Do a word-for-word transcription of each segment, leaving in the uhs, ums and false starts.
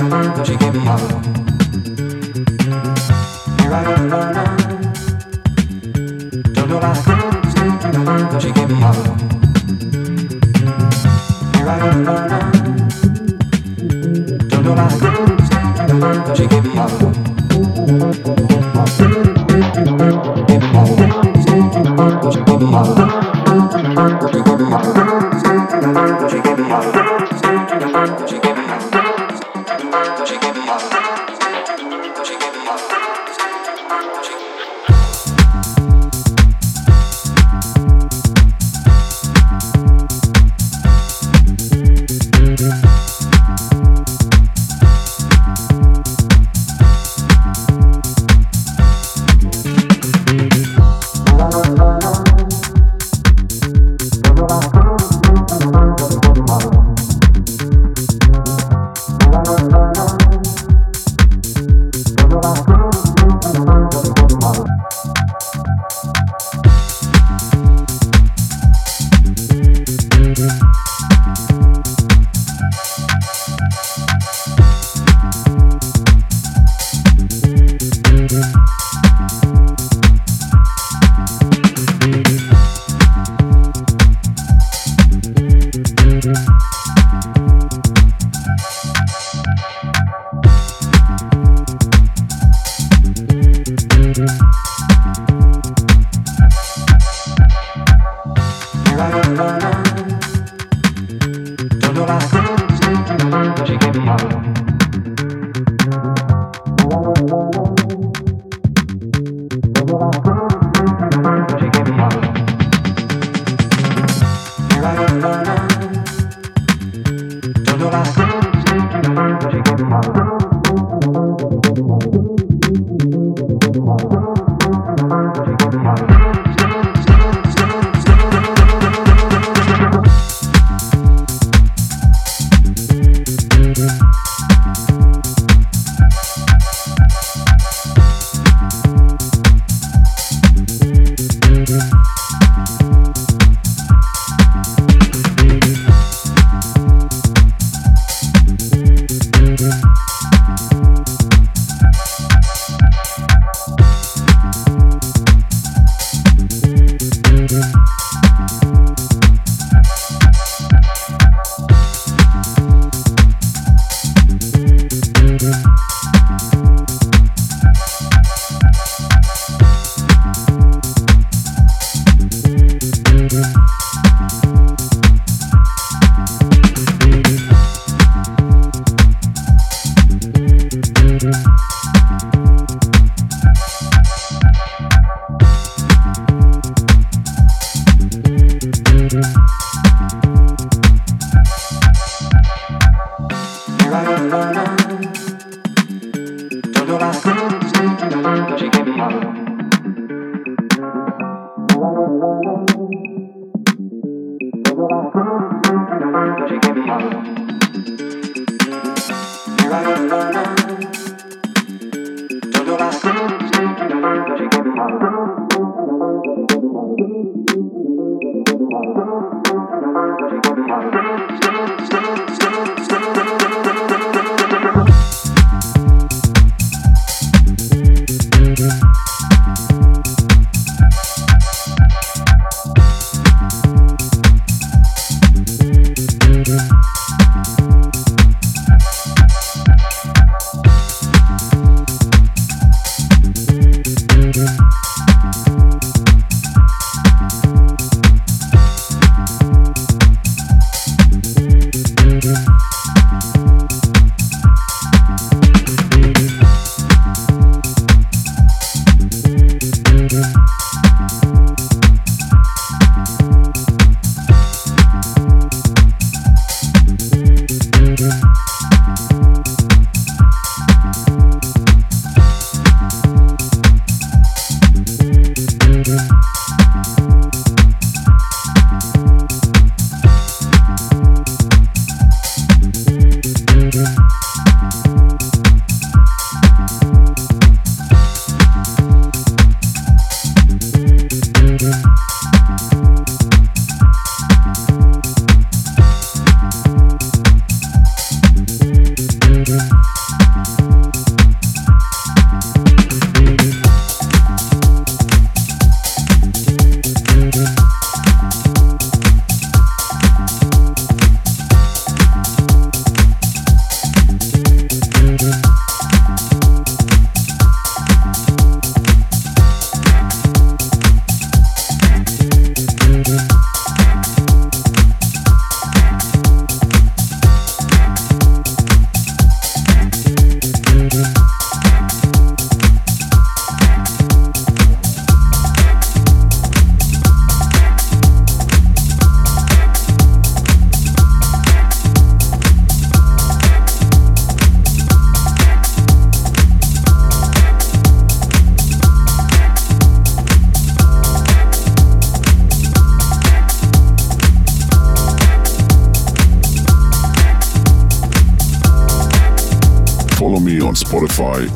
Don't you give me all the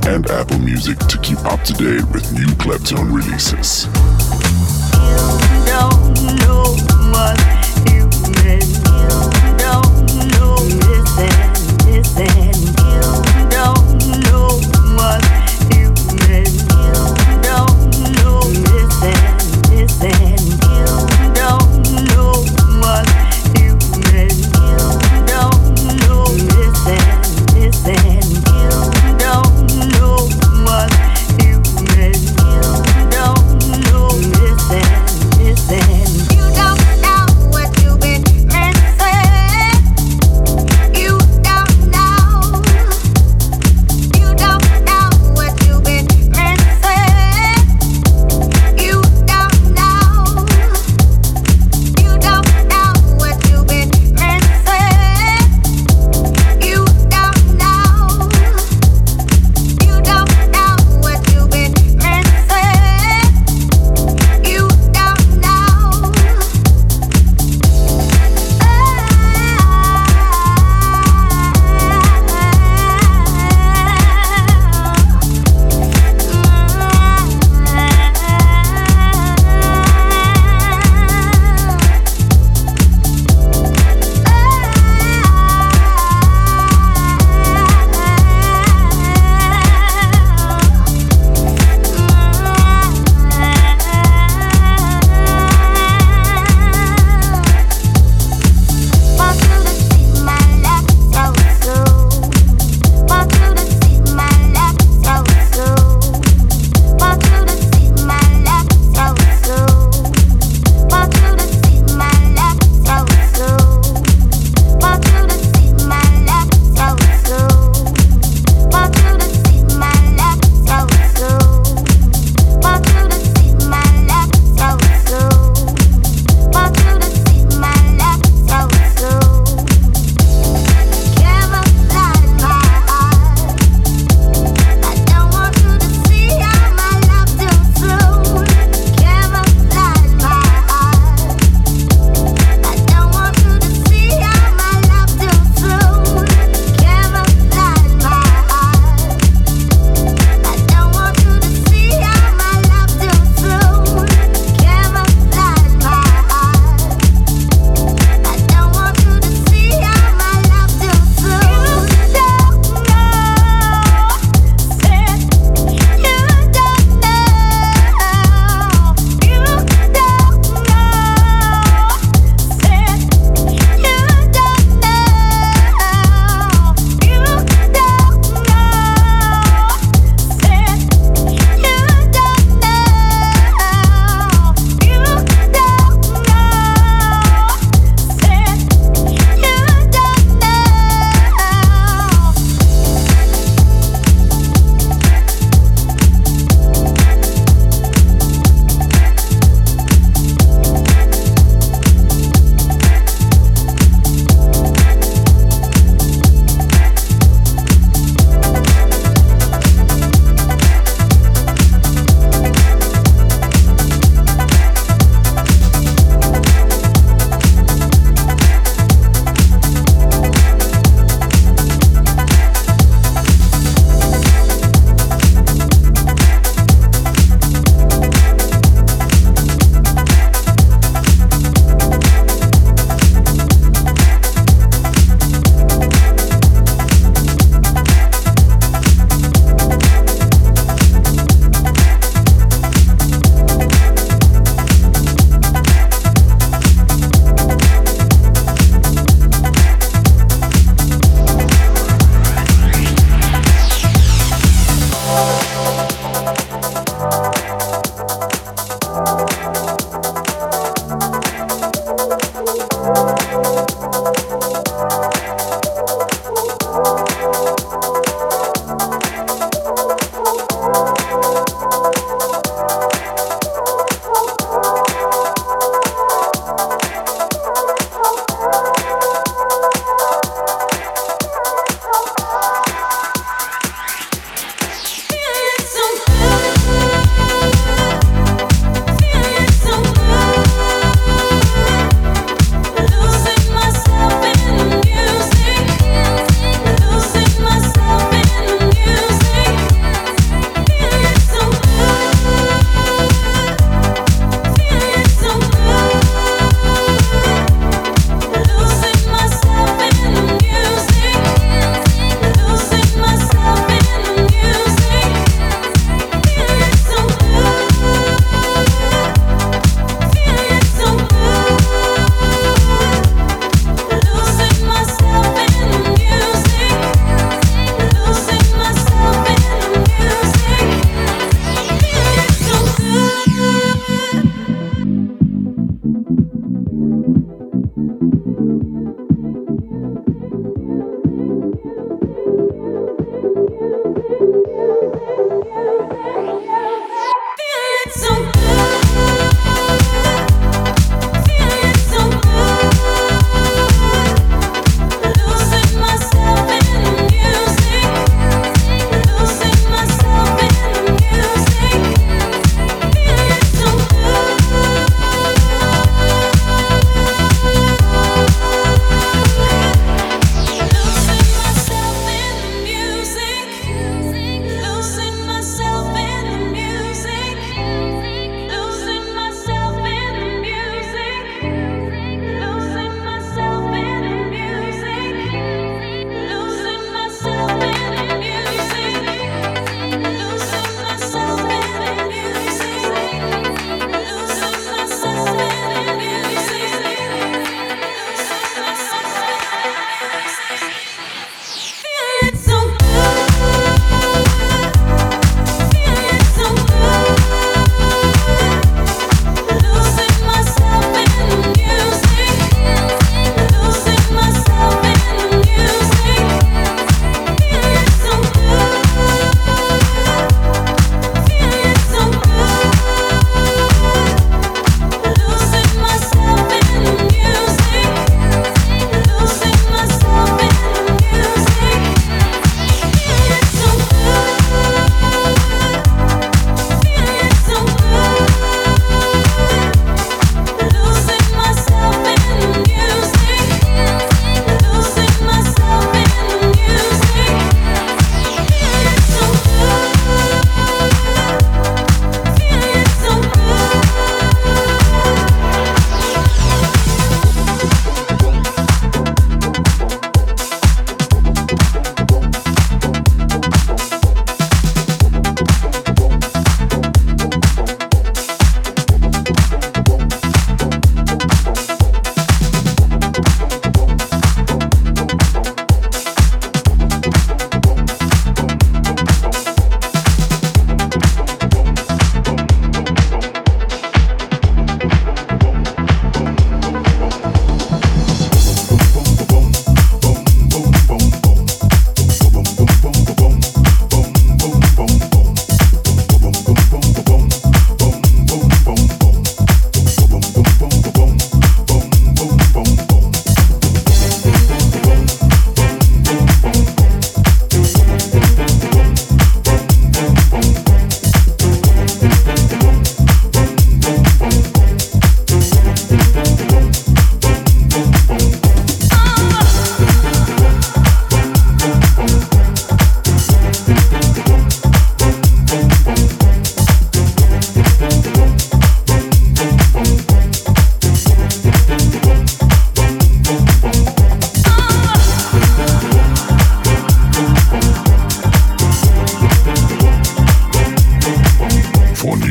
and Apple Music to keep up to date with new Kleptone releases. You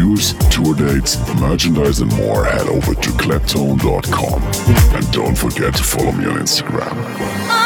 reviews, tour dates, merchandise and more, head over to kleptone dot com. And don't forget to follow me on Instagram. Ah!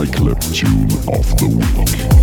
my Kleptone of the woodwork.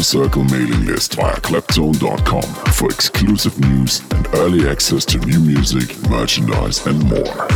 Inner Circle mailing list via kleptone dot com for exclusive news and early access to new music, merchandise and more.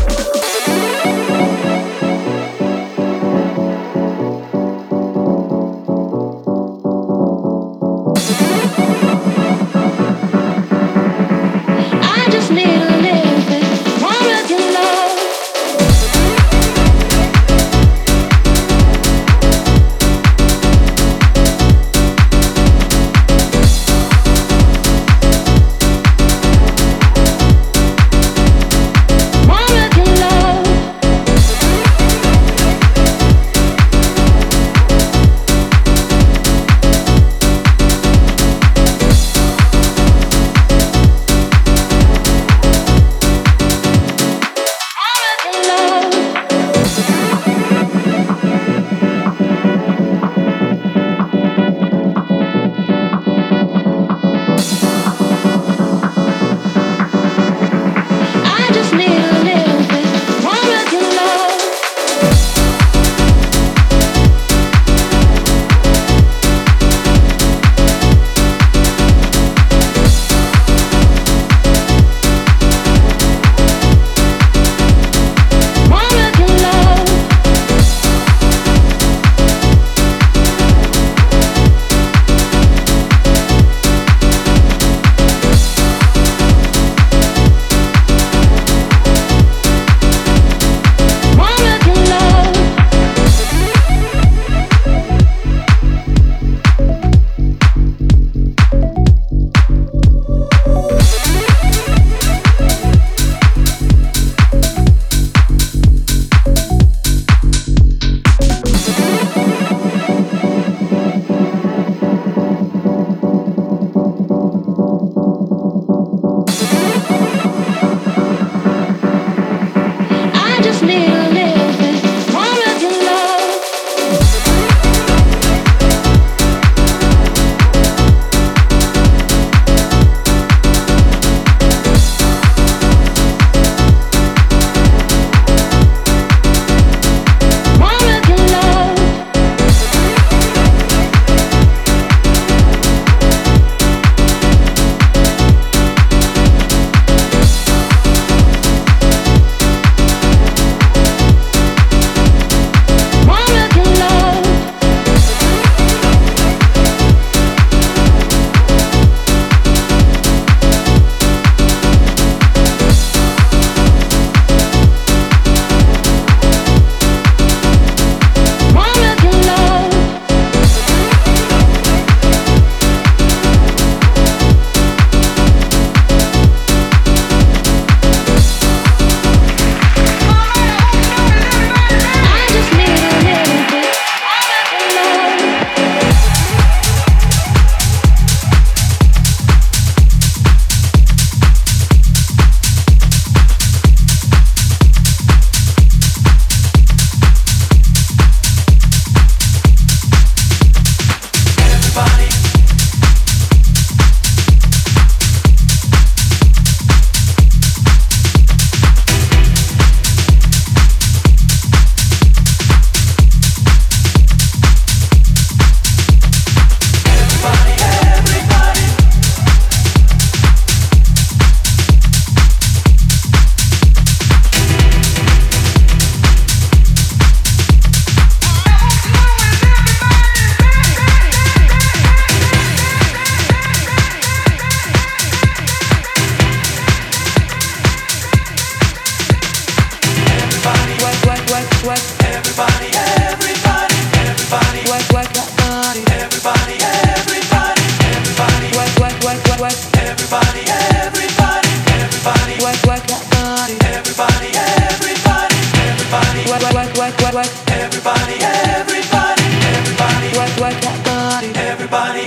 Everybody,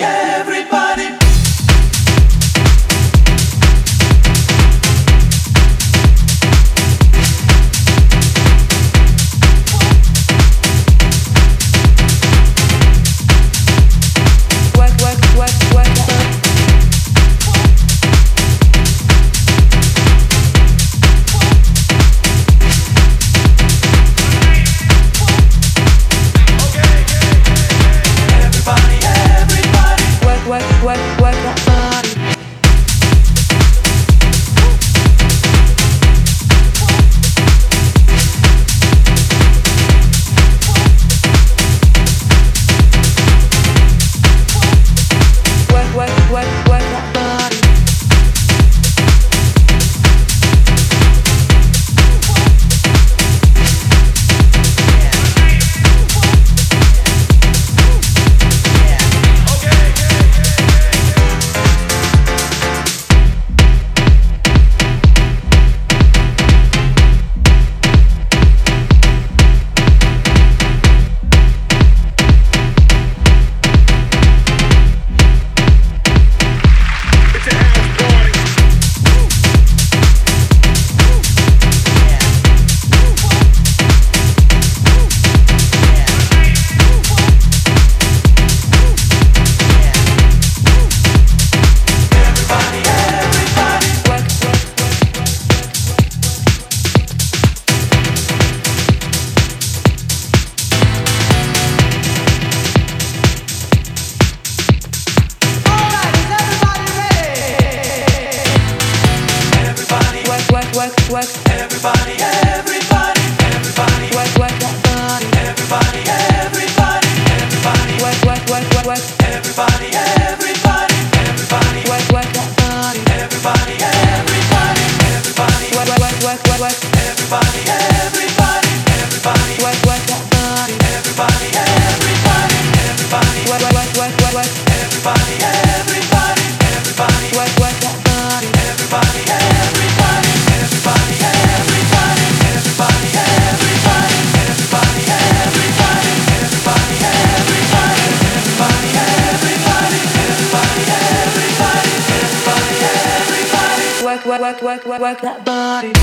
everybody, work, work, work that body. Work, work, work, work that body. Work, work, work, work that body.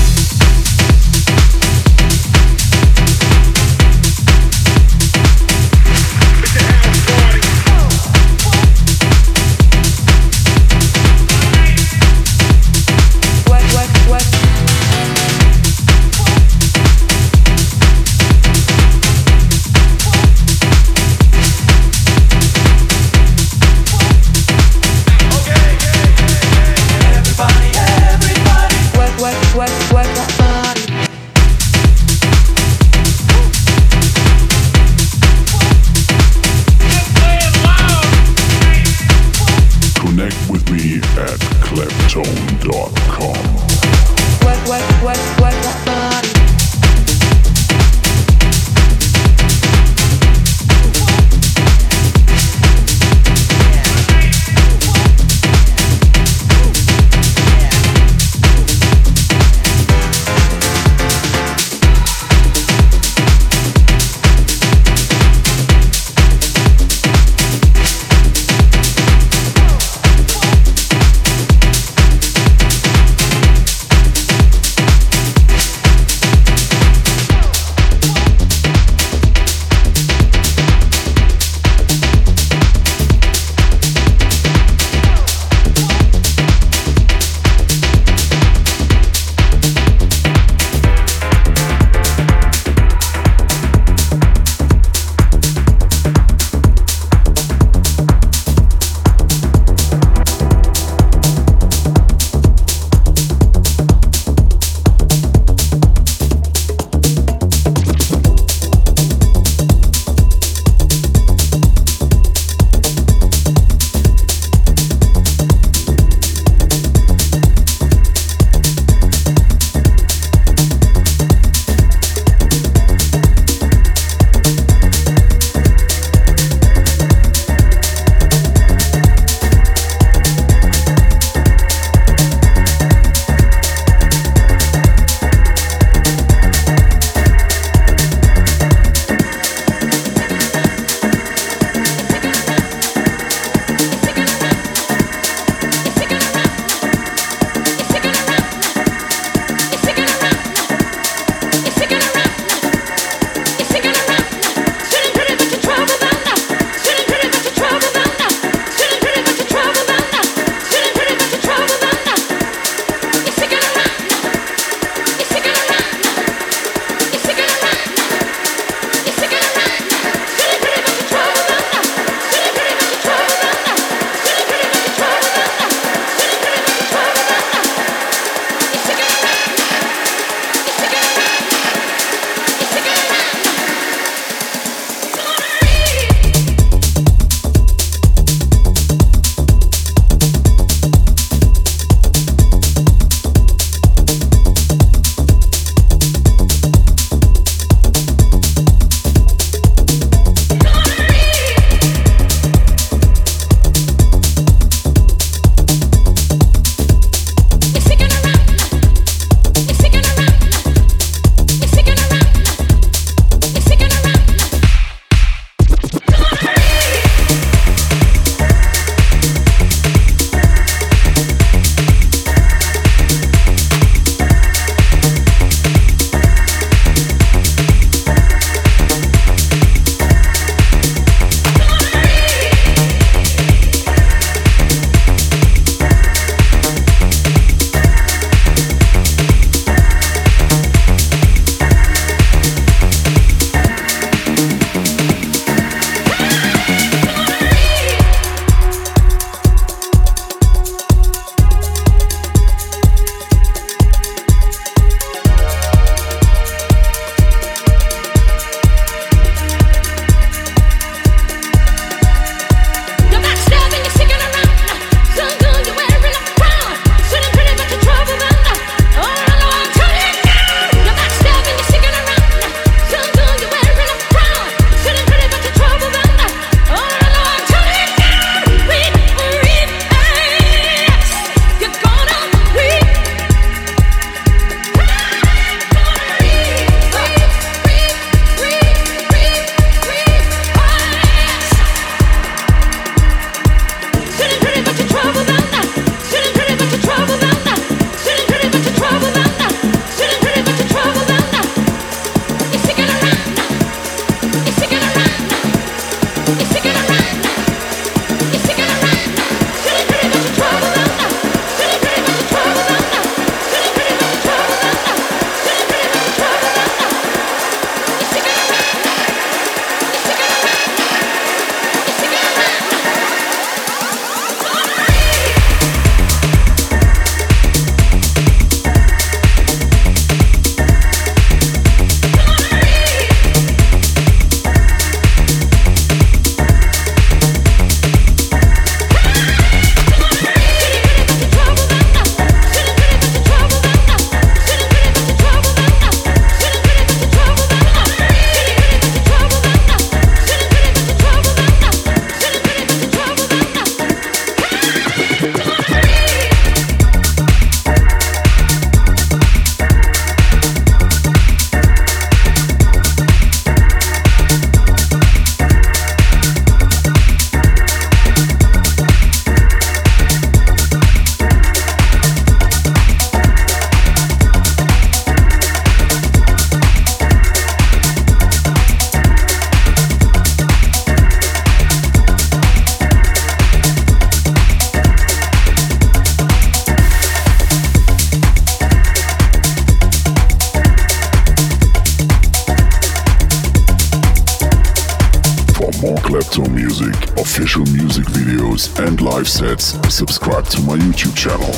official music videos and live sets, subscribe to my YouTube channel.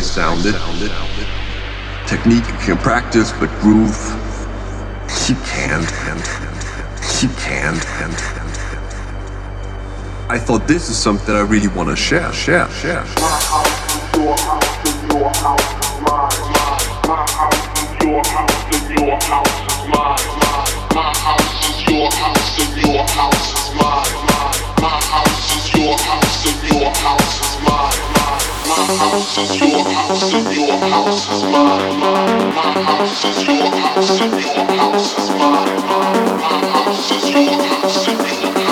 Sounded. Technique you can practice, but groove you can't. You can't. I thought this is something I really want to share. Share. Share. My house is your house, and your house is mine. My house is your house, and your house is mine. My house is your house, and your house is mine. My house is your house, and your house is mine. My house is your house and your house is mine. My house is your house and your house is mine. My house is your house and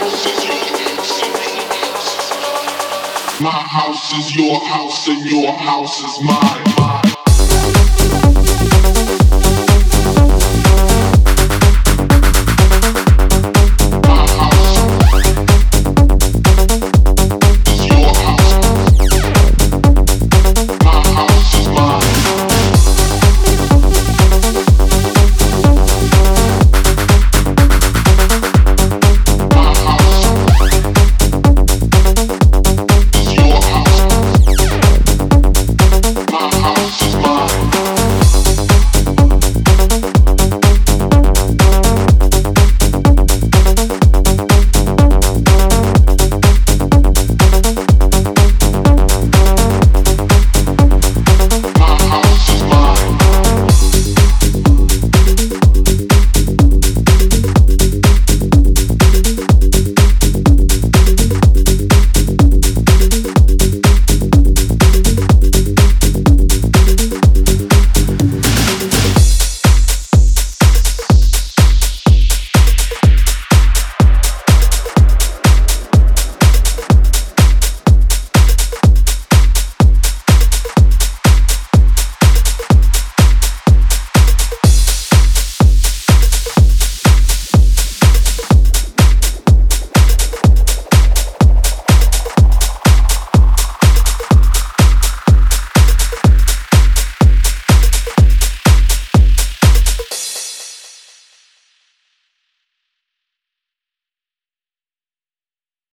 your house is mine. My house is your house and your house is mine.